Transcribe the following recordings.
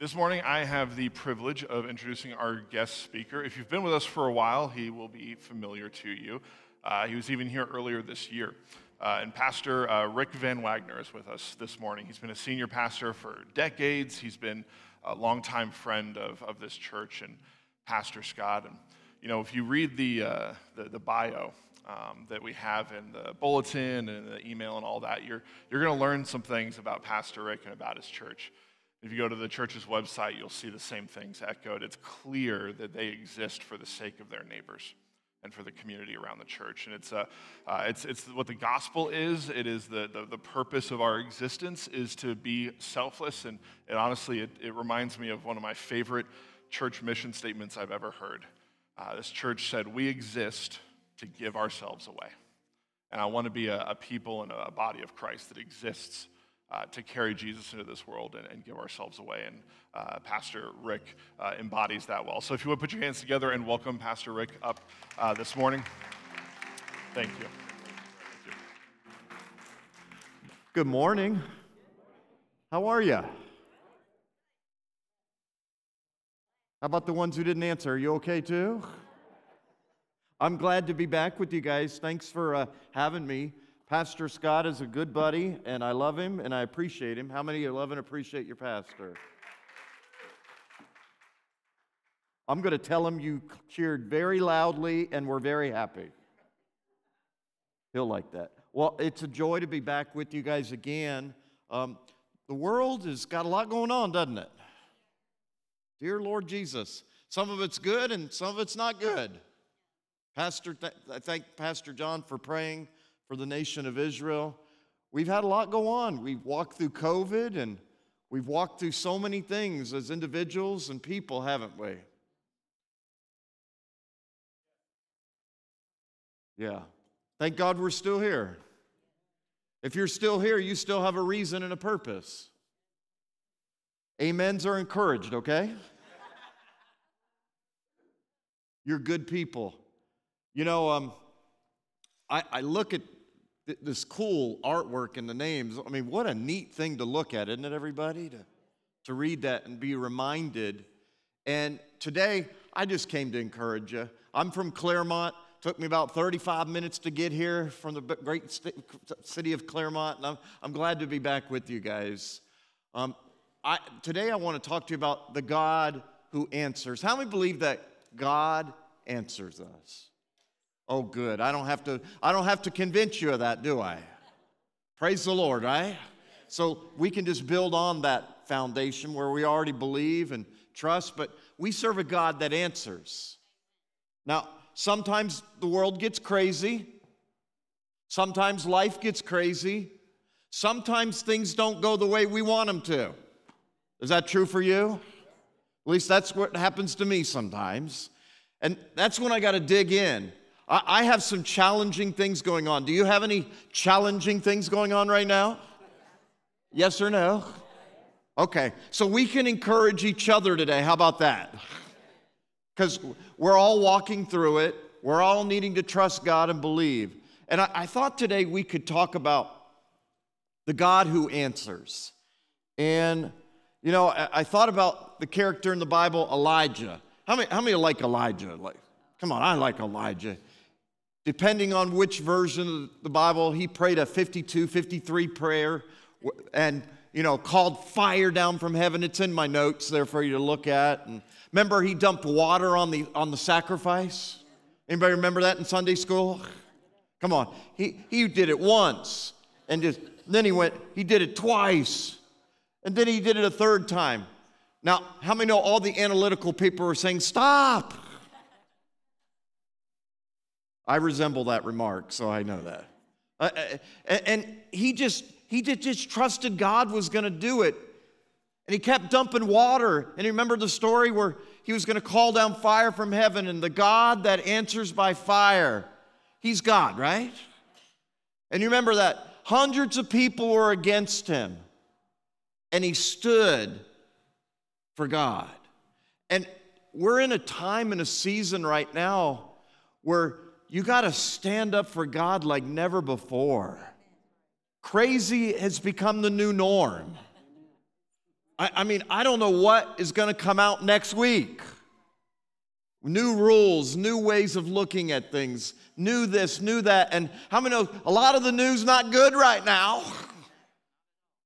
This morning, I have the privilege of introducing our guest speaker. If you've been with us for a while, he will be familiar to you. He was even here earlier this year. And Pastor Rick Van Wagner is with us this morning. He's been a senior pastor for decades. He's been a longtime friend of this church and Pastor Scott. And you know, if you read the bio that we have in the bulletin and the email and all that, you're going to learn some things about Pastor Rick and about his church. If you go to the church's website, you'll see the same things echoed. It's clear that they exist for the sake of their neighbors and for the community around the church. And it's what the gospel is. It is the purpose of our existence is to be selfless. And honestly, it reminds me of one of my favorite church mission statements I've ever heard. This church said, "We exist to give ourselves away." And I want to be a people and a body of Christ that exists to carry Jesus into this world and give ourselves away. And Pastor Rick embodies that well. So if you would put your hands together and welcome Pastor Rick up this morning. Thank you. Good morning. How are you? How about the ones who didn't answer? Are you okay too? I'm glad to be back with you guys. Thanks for having me. Pastor Scott is a good buddy, and I love him, and I appreciate him. How many of you love and appreciate your pastor? I'm going to tell him you cheered very loudly, and we're very happy. He'll like that. Well, it's a joy to be back with you guys again. The world has got a lot going on, doesn't it? Dear Lord Jesus, some of it's good, and some of it's not good. I thank Pastor John for praying for the nation of Israel. We've had a lot go on. We've walked through COVID, and we've walked through so many things as individuals and people, haven't we? Yeah. Thank God we're still here. If you're still here, you still have a reason and a purpose. Amens are encouraged, okay? You're good people. You know, I look at this cool artwork and the names. I mean, what a neat thing to look at, isn't it, everybody? To read that and be reminded. And today, I just came to encourage you. I'm from Claremont. Took me about 35 minutes to get here from the great city of Claremont, and I'm glad to be back with you guys. Today, I want to talk to you about the God who answers. How many believe that God answers us? Oh, good. I don't have to convince you of that, do I? Praise the Lord, right? So we can just build on that foundation where we already believe and trust, but we serve a God that answers. Now, sometimes the world gets crazy. Sometimes life gets crazy. Sometimes things don't go the way we want them to. Is that true for you? At least that's what happens to me sometimes. And that's when I got to dig in. I have some challenging things going on. Do you have any challenging things going on right now? Yes or no? Okay, so we can encourage each other today. How about that? Because we're all walking through it. We're all needing to trust God and believe. And I thought today we could talk about the God who answers. And, you know, I thought about the character in the Bible, Elijah. How many like Elijah? Like, come on, I like Elijah. Depending on which version of the Bible, he prayed a 52, 53 prayer and, you know, called fire down from heaven. It's in my notes there for you to look at. And remember, he dumped water on the sacrifice? Anybody remember that in Sunday school? Come on. He did it once. And then he did it twice. And then he did it a third time. Now, how many know all the analytical people were saying, stop? I resemble that remark, so I know that. And he just trusted God was going to do it. And he kept dumping water. And you remember the story where he was going to call down fire from heaven, and the God that answers by fire, he's God, right? And you remember that hundreds of people were against him, and he stood for God. And we're in a time and a season right now where you got to stand up for God like never before. Crazy has become the new norm. I mean, I don't know what is going to come out next week. New rules, new ways of looking at things, new this, new that. And how many know a lot of the news not good right now?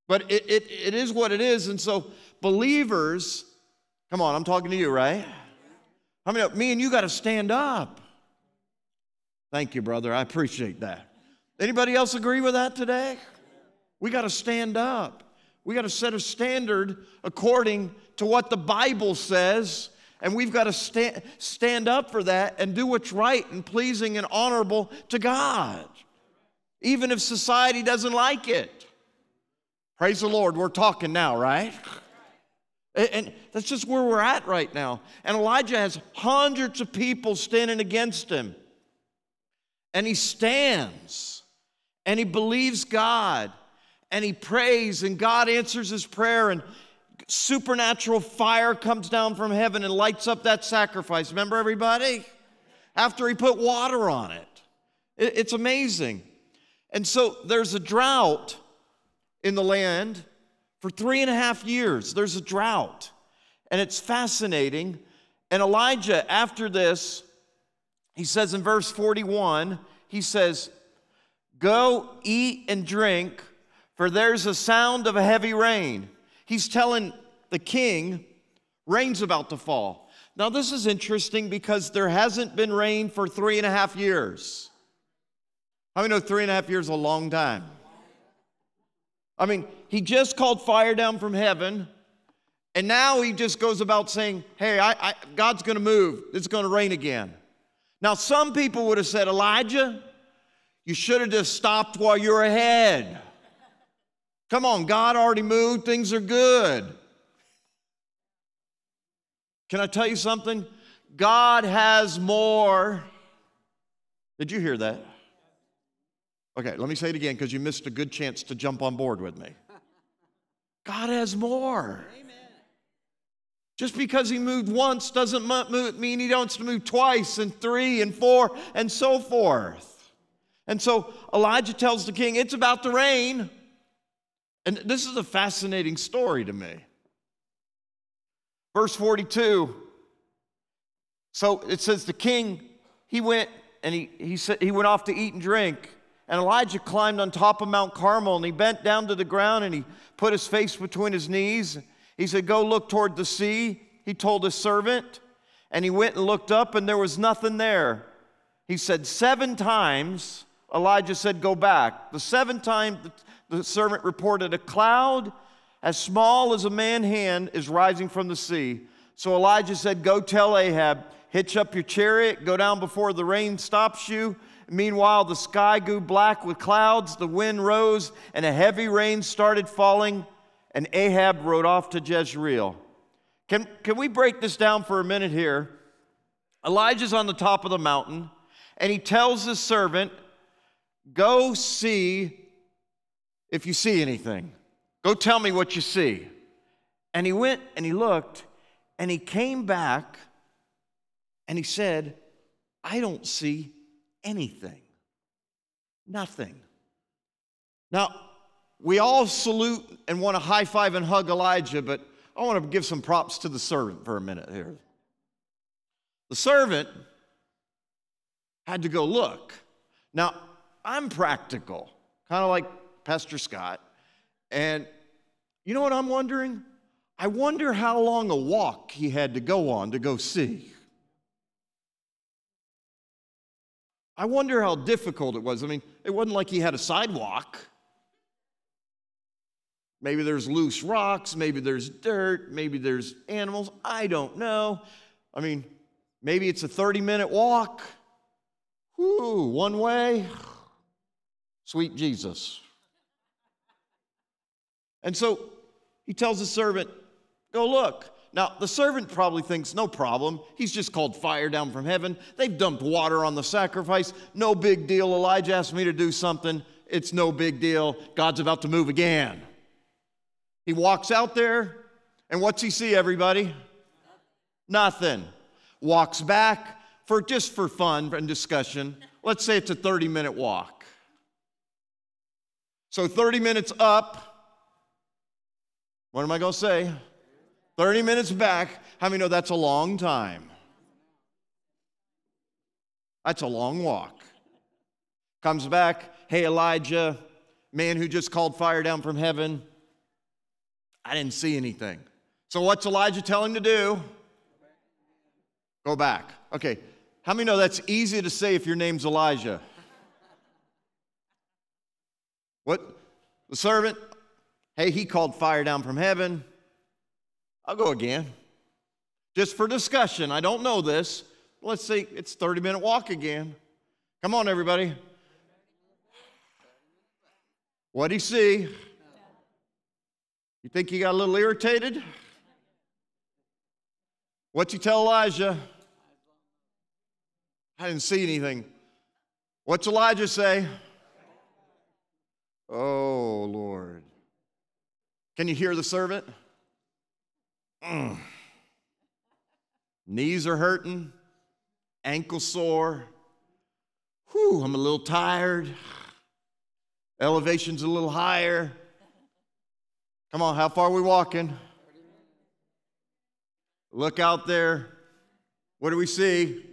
But it is what it is. And so believers, come on, I'm talking to you, right? How many know, me and you got to stand up. Thank you, brother. I appreciate that. Anybody else agree with that today? We got to stand up. We got to set a standard according to what the Bible says, and we've got to stand up for that and do what's right and pleasing and honorable to God, even if society doesn't like it. Praise the Lord, we're talking now, right? And that's just where we're at right now. And Elijah has hundreds of people standing against him. And he stands, and he believes God, and he prays, and God answers his prayer, and supernatural fire comes down from heaven and lights up that sacrifice. Remember, everybody? After he put water on it. It's amazing. And so there's a drought in the land for 3.5 years. There's a drought, and it's fascinating. And Elijah, after this, he says in verse 41, he says, "Go eat and drink, for there's a sound of a heavy rain." He's telling the king, rain's about to fall. Now, this is interesting because there hasn't been rain for 3.5 years. How many know 3.5 years is a long time? I mean, he just called fire down from heaven, and now he just goes about saying, hey, God's going to move. It's going to rain again. Now, some people would have said, Elijah, you should have just stopped while you're ahead. Come on, God already moved. Things are good. Can I tell you something? God has more. Did you hear that? Okay, let me say it again because you missed a good chance to jump on board with me. God has more. Amen. Just because he moved once doesn't mean he wants to move twice and three and four and so forth. And so Elijah tells the king, it's about to rain. And this is a fascinating story to me. Verse 42. So it says the king, he went and he went off to eat and drink. And Elijah climbed on top of Mount Carmel, and he bent down to the ground, and he put his face between his knees. He said, go look toward the sea, he told his servant. And he went and looked up, and there was nothing there. He said, 7 times, Elijah said, go back. The 7th time, the servant reported, a cloud as small as a man's hand is rising from the sea. So Elijah said, go tell Ahab, hitch up your chariot, go down before the rain stops you. Meanwhile, the sky grew black with clouds, the wind rose, and a heavy rain started falling, and Ahab rode off to Jezreel. Can we break this down for a minute here? Elijah's on the top of the mountain, and he tells his servant, go see if you see anything. Go tell me what you see. And he went and he looked, and he came back, and he said, I don't see anything. Nothing. Now, we all salute and want to high five and hug Elijah, but I want to give some props to the servant for a minute here. The servant had to go look. Now, I'm practical, kind of like Pastor Scott, and you know what I'm wondering? I wonder how long a walk he had to go on to go see. I wonder how difficult it was. I mean, it wasn't like he had a sidewalk. Maybe there's loose rocks, maybe there's dirt, maybe there's animals. I don't know. I mean, maybe it's a 30-minute walk. Whoo, one way. Sweet Jesus. And so he tells his servant, go look. Now, the servant probably thinks, no problem. He's just called fire down from heaven. They've dumped water on the sacrifice. No big deal. Elijah asked me to do something. It's no big deal. God's about to move again. He walks out there, and what's he see, everybody? Nothing. Walks back for fun and discussion. Let's say it's a 30-minute walk. So 30 minutes up. What am I going to say? 30 minutes back. How many know that's a long time? That's a long walk. Comes back, hey, Elijah, man who just called fire down from heaven, I didn't see anything. So what's Elijah telling him to do? Go back. Okay, how many know that's easy to say if your name's Elijah? What? The servant, hey, he called fire down from heaven. I'll go again. Just for discussion, I don't know this. Let's see, it's a 30-minute walk again. Come on, everybody. What'd he see? You think he got a little irritated? What'd you tell Elijah? I didn't see anything. What's Elijah say? Oh, Lord. Can you hear the servant? Knees are hurting. Ankle sore. Whew, I'm a little tired. Elevation's a little higher. Come on, how far are we walking? Look out there. What do we see?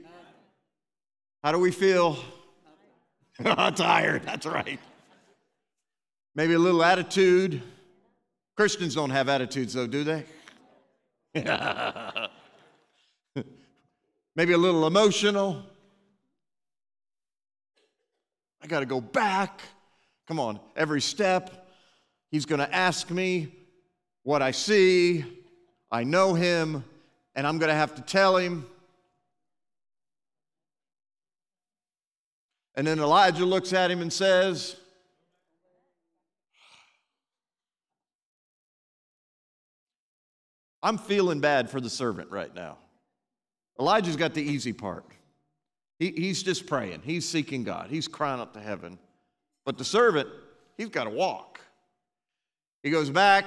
How do we feel? Tired, that's right. Maybe a little attitude. Christians don't have attitudes though, do they? Maybe a little emotional. I got to go back. Come on, every step. He's going to ask me what I see. I know him, and I'm going to have to tell him. And then Elijah looks at him and says, I'm feeling bad for the servant right now. Elijah's got the easy part. He's just praying. He's seeking God. He's crying up to heaven. But the servant, he's got to walk. He goes back.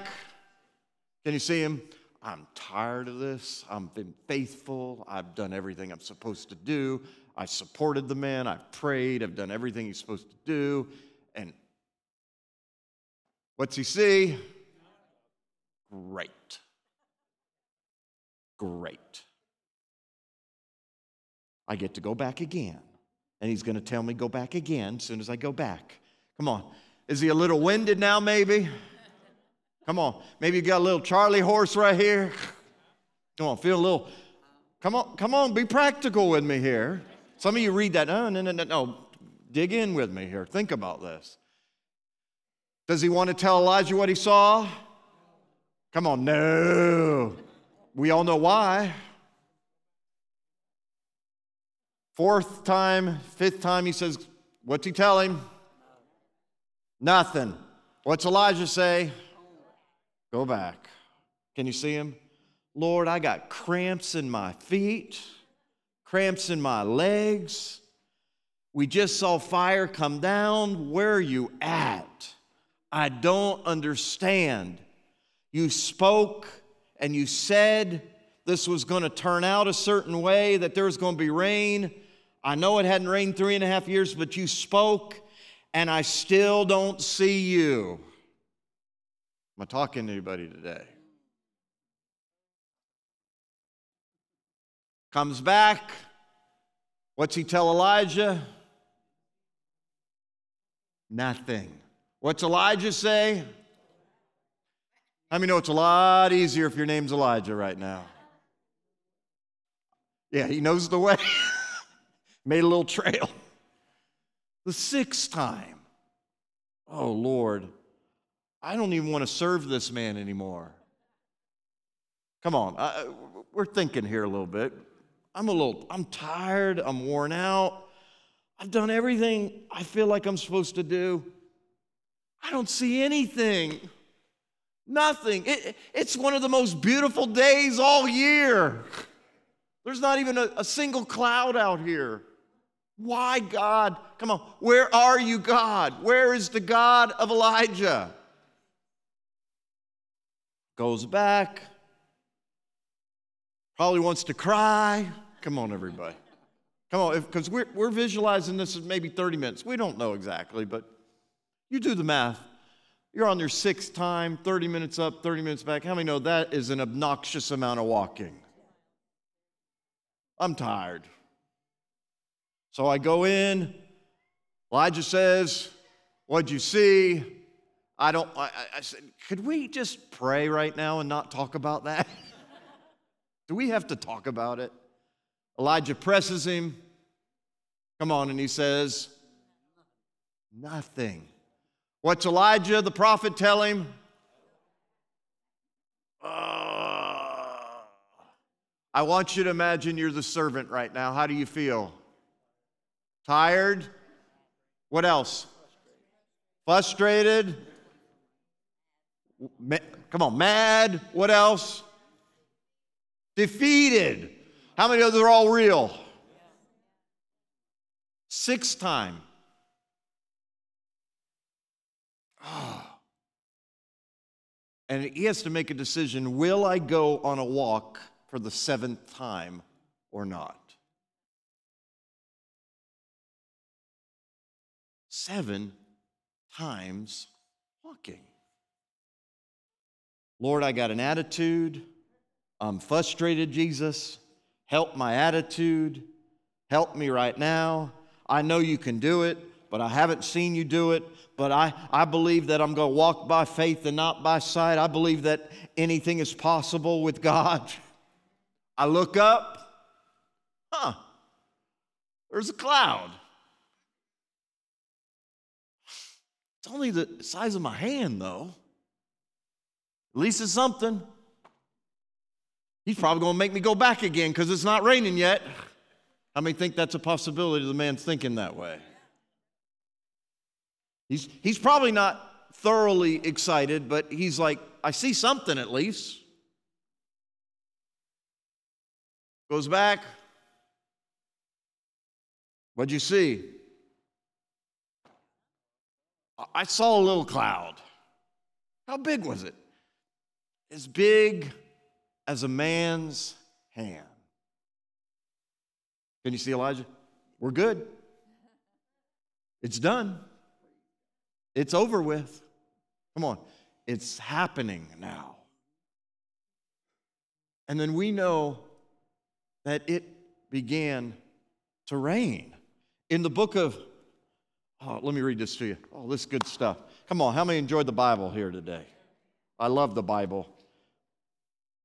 Can you see him? I'm tired of this. I've been faithful. I've done everything I'm supposed to do. I supported the man. I've prayed. I've done everything he's supposed to do. And what's he see? Great. I get to go back again. And he's going to tell me go back again as soon as I go back. Come on. Is he a little winded now maybe? Come on. Maybe you got a little Charlie horse right here. Come on, feel a little. Come on, be practical with me here. Some of you read that. Oh, no. Dig in with me here. Think about this. Does he want to tell Elijah what he saw? Come on, no. We all know why. Fourth time, fifth time, he says, what's he tell him? Nothing. What's Elijah say? Go back. Can you see him? Lord, I got cramps in my feet, cramps in my legs. We just saw fire come down. Where are you at? I don't understand. You spoke and you said this was going to turn out a certain way, that there was going to be rain. I know it hadn't rained 3.5 years, but you spoke, and I still don't see you. Am I talking to anybody today? Comes back. What's he tell Elijah? Nothing. What's Elijah say? How many know it's a lot easier if your name's Elijah right now? Yeah, he knows the way. Made a little trail. The sixth time. Oh, Lord, I don't even want to serve this man anymore. Come on, we're thinking here a little bit. I'm tired, I'm worn out. I've done everything I feel like I'm supposed to do. I don't see anything. Nothing. It's one of the most beautiful days all year. There's not even a single cloud out here. Why, God? Come on. Where are you, God? Where is the God of Elijah? Goes back. Probably wants to cry. Come on, everybody. Come on, because we're visualizing this as maybe 30 minutes. We don't know exactly, but you do the math. You're on your sixth time, 30 minutes up, 30 minutes back. How many know that is an obnoxious amount of walking? I'm tired. So I go in. Elijah says, "What'd you see?" I said, "Could we just pray right now and not talk about that?" Do we have to talk about it? Elijah presses him. Come on, and he says, "Nothing." What's Elijah the prophet tell him? I want you to imagine you're the servant right now. How do you feel? Tired? What else? Frustrated? Come on, mad? What else? Defeated. How many of those are all real? Sixth time. Oh. And he has to make a decision, will I go on a walk for the seventh time or not? 7 times walking. Lord, I got an attitude. I'm frustrated, Jesus. Help my attitude. Help me right now. I know you can do it, but I haven't seen you do it. But I believe that I'm going to walk by faith and not by sight. I believe that anything is possible with God. I look up. There's a cloud. It's only the size of my hand, though. At least it's something. He's probably going to make me go back again because it's not raining yet. How many think that's a possibility? The man's thinking that way. He's probably not thoroughly excited, but he's like, I see something at least. Goes back. What'd you see? I saw a little cloud. How big was it? As big as a man's hand. Can you see Elijah? We're good. It's done. It's over with. Come on. It's happening now. And then we know that it began to rain. In the book of, let me read this to you. Oh, this is good stuff. Come on, how many enjoyed the Bible here today? I love the Bible.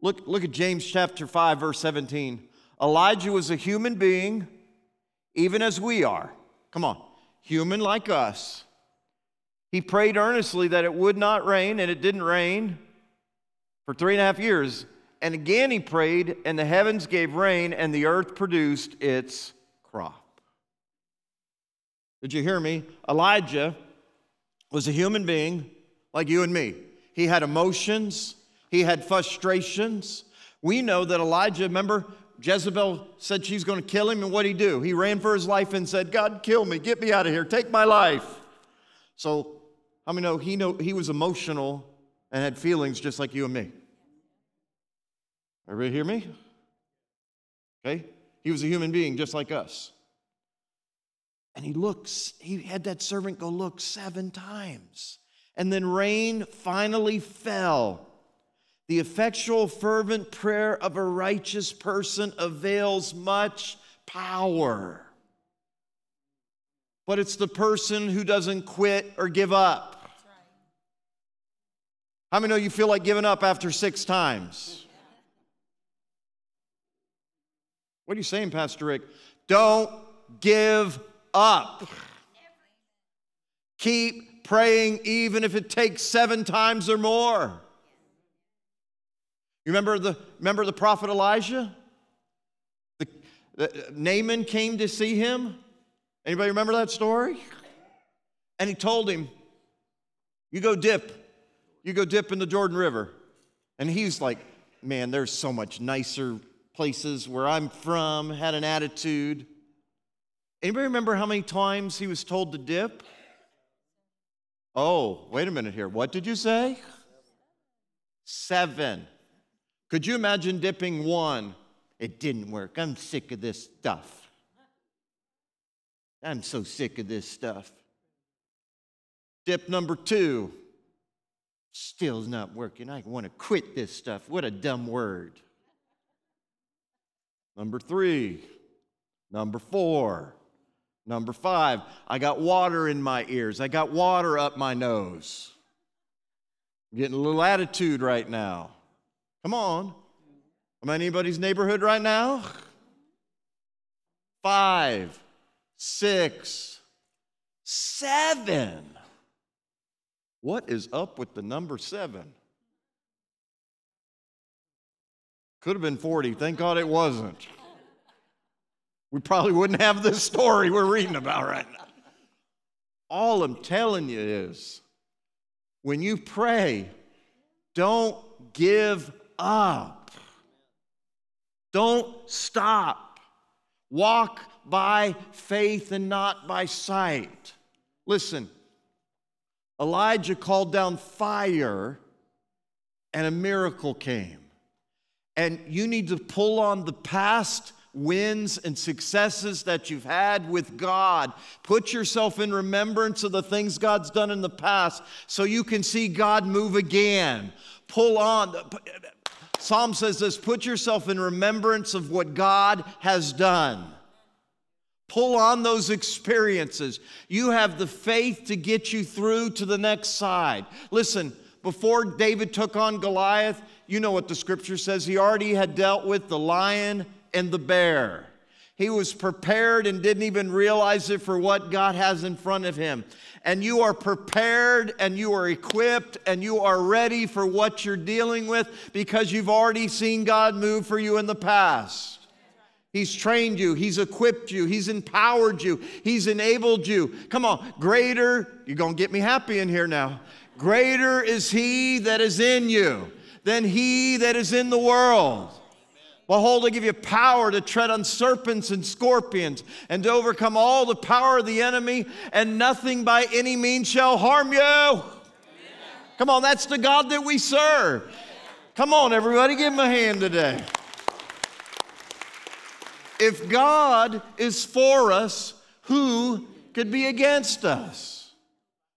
Look at James chapter 5, verse 17. Elijah was a human being, even as we are. Come on, human like us. He prayed earnestly that it would not rain, and it didn't rain for 3.5 years. And again he prayed, and the heavens gave rain, and the earth produced its crop. Did you hear me? Elijah was a human being like you and me. He had emotions. He had frustrations. We know that Elijah, remember, Jezebel said she's going to kill him, and what'd he do? He ran for his life and said, God, kill me. Get me out of here. Take my life. So, how many know he was emotional and had feelings just like you and me? Everybody hear me? Okay? He was a human being just like us. And he had that servant go look 7 times. And then rain finally fell. The effectual, fervent prayer of a righteous person avails much power. But it's the person who doesn't quit or give up. That's right. How many know you feel like giving up after 6 times? What are you saying, Pastor Rick? Don't give up. Keep praying even if it takes 7 times or more. You remember the prophet Elijah? Naaman came to see him. Anybody remember that story? And he told him, you go dip in the Jordan River. And he's like, man, there's so much nicer places where I'm from, had an attitude. Anybody remember how many times he was told to dip? Oh, wait a minute here. What did you say? 7. Could you imagine dipping 1? It didn't work. I'm sick of this stuff. I'm so sick of this stuff. Dip number 2. still's not working. I want to quit this stuff. What a dumb word. Number 3, number 4, number 5, I got water in my ears. I got water up my nose. I'm getting a little attitude right now. Come on. Am I in anybody's neighborhood right now? 5, 6, 7. What is up with the number 7? Could have been 40. Thank God it wasn't. We probably wouldn't have this story we're reading about right now. All I'm telling you is, when you pray, don't give up. Don't stop. Walk by faith and not by sight. Listen, Elijah called down fire and a miracle came. And you need to pull on the past wins and successes that you've had with God. Put yourself in remembrance of the things God's done in the past so you can see God move again. Pull on. Psalm says this, put yourself in remembrance of what God has done. Pull on those experiences. You have the faith to get you through to the next side. Listen, before David took on Goliath, you know what the scripture says. He already had dealt with the lion and the bear. He was prepared and didn't even realize it for what God has in front of him. And you are prepared and you are equipped and you are ready for what you're dealing with because you've already seen God move for you in the past. He's trained you. He's equipped you. He's empowered you. He's enabled you. Come on, greater, you're going to get me happy in here now. Greater is he that is in you than he that is in the world. Behold, I give you power to tread on serpents and scorpions and to overcome all the power of the enemy, and nothing by any means shall harm you. Amen. Come on, that's the God that we serve. Amen. Come on, everybody, give him a hand today. If God is for us, who could be against us?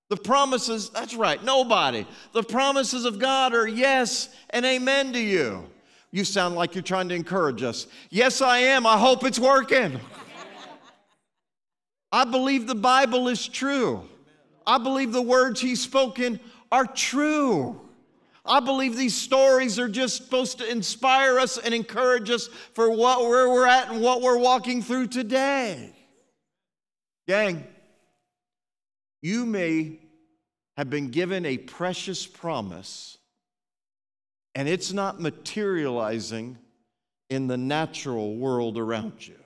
The promises, that's right, nobody. The promises of God are yes and amen to you. You sound like you're trying to encourage us. Yes, I am. I hope it's working. I believe the Bible is true. I believe the words he's spoken are true. I believe these stories are just supposed to inspire us and encourage us for what we're at and what we're walking through today. Gang, you may have been given a precious promise, and it's not materializing in the natural world around you.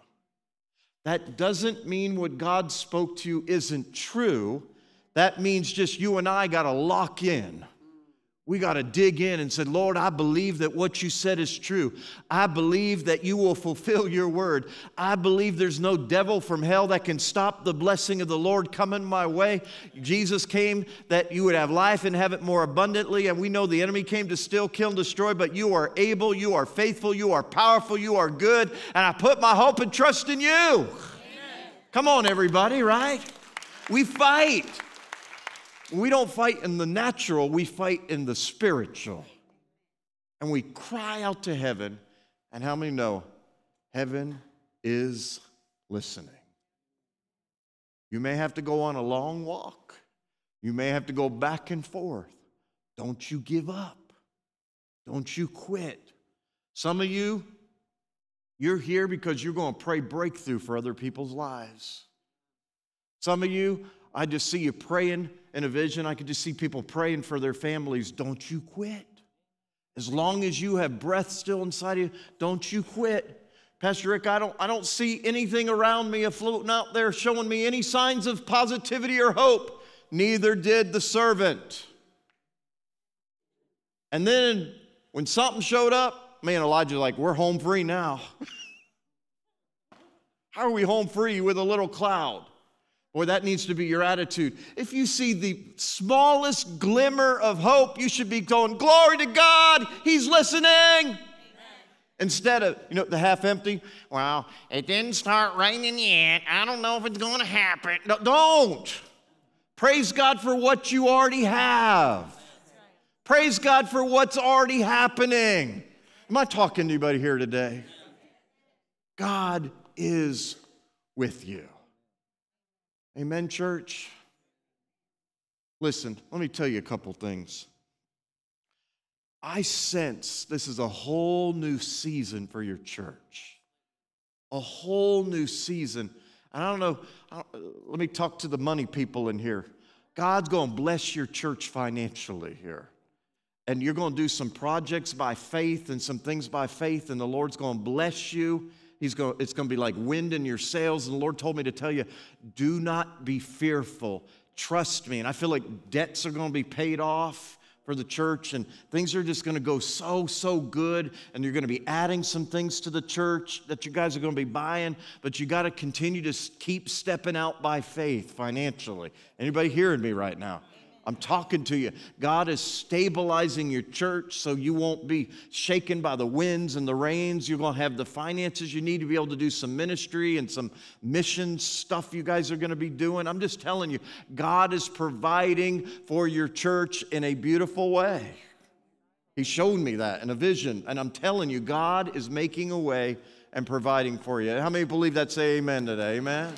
That doesn't mean what God spoke to you isn't true. That means just you and I got to lock in. We got to dig in and say, Lord, I believe that what you said is true. I believe that you will fulfill your word. I believe there's no devil from hell that can stop the blessing of the Lord coming my way. Jesus came that you would have life and have it more abundantly. And we know the enemy came to steal, kill, and destroy. But you are able, you are faithful, you are powerful, you are good. And I put my hope and trust in you. Amen. Come on, everybody, right? We fight. We don't fight in the natural, we fight in the spiritual. And we cry out to heaven, and how many know heaven is listening? You may have to go on a long walk. You may have to go back and forth. Don't you give up. Don't you quit. Some of you, you're here because you're going to pray breakthrough for other people's lives. Some of you, I just see you praying in a vision. I could just see people praying for their families. Don't you quit. As long as you have breath still inside of you, don't you quit. Pastor Rick, I don't see anything around me floating out there showing me any signs of positivity or hope. Neither did the servant. And then when something showed up, man, Elijah's like, we're home free now. How are we home free with a little cloud? Boy, that needs to be your attitude. If you see the smallest glimmer of hope, you should be going, glory to God, he's listening. Amen. Instead of, the half empty, well, it didn't start raining yet. I don't know if it's going to happen. No, don't. Praise God for what you already have. Right. Praise God for what's already happening. Am I talking to anybody here today? God is with you. Amen, church? Listen, let me tell you a couple things. I sense this is a whole new season for your church. A whole new season. And I don't know, let me talk to the money people in here. God's going to bless your church financially here. And you're going to do some projects by faith and some things by faith, and the Lord's going to bless you. It's going to be like wind in your sails. And the Lord told me to tell you, do not be fearful. Trust me. And I feel like debts are going to be paid off for the church, and things are just going to go so good, and you're going to be adding some things to the church that you guys are going to be buying, but you got to continue to keep stepping out by faith financially. Anybody hearing me right now? I'm talking to you. God is stabilizing your church so you won't be shaken by the winds and the rains. You're going to have the finances you need to be able to do some ministry and some mission stuff you guys are going to be doing. I'm just telling you, God is providing for your church in a beautiful way. He showed me that in a vision, and I'm telling you, God is making a way and providing for you. How many believe that? Say amen today. Amen.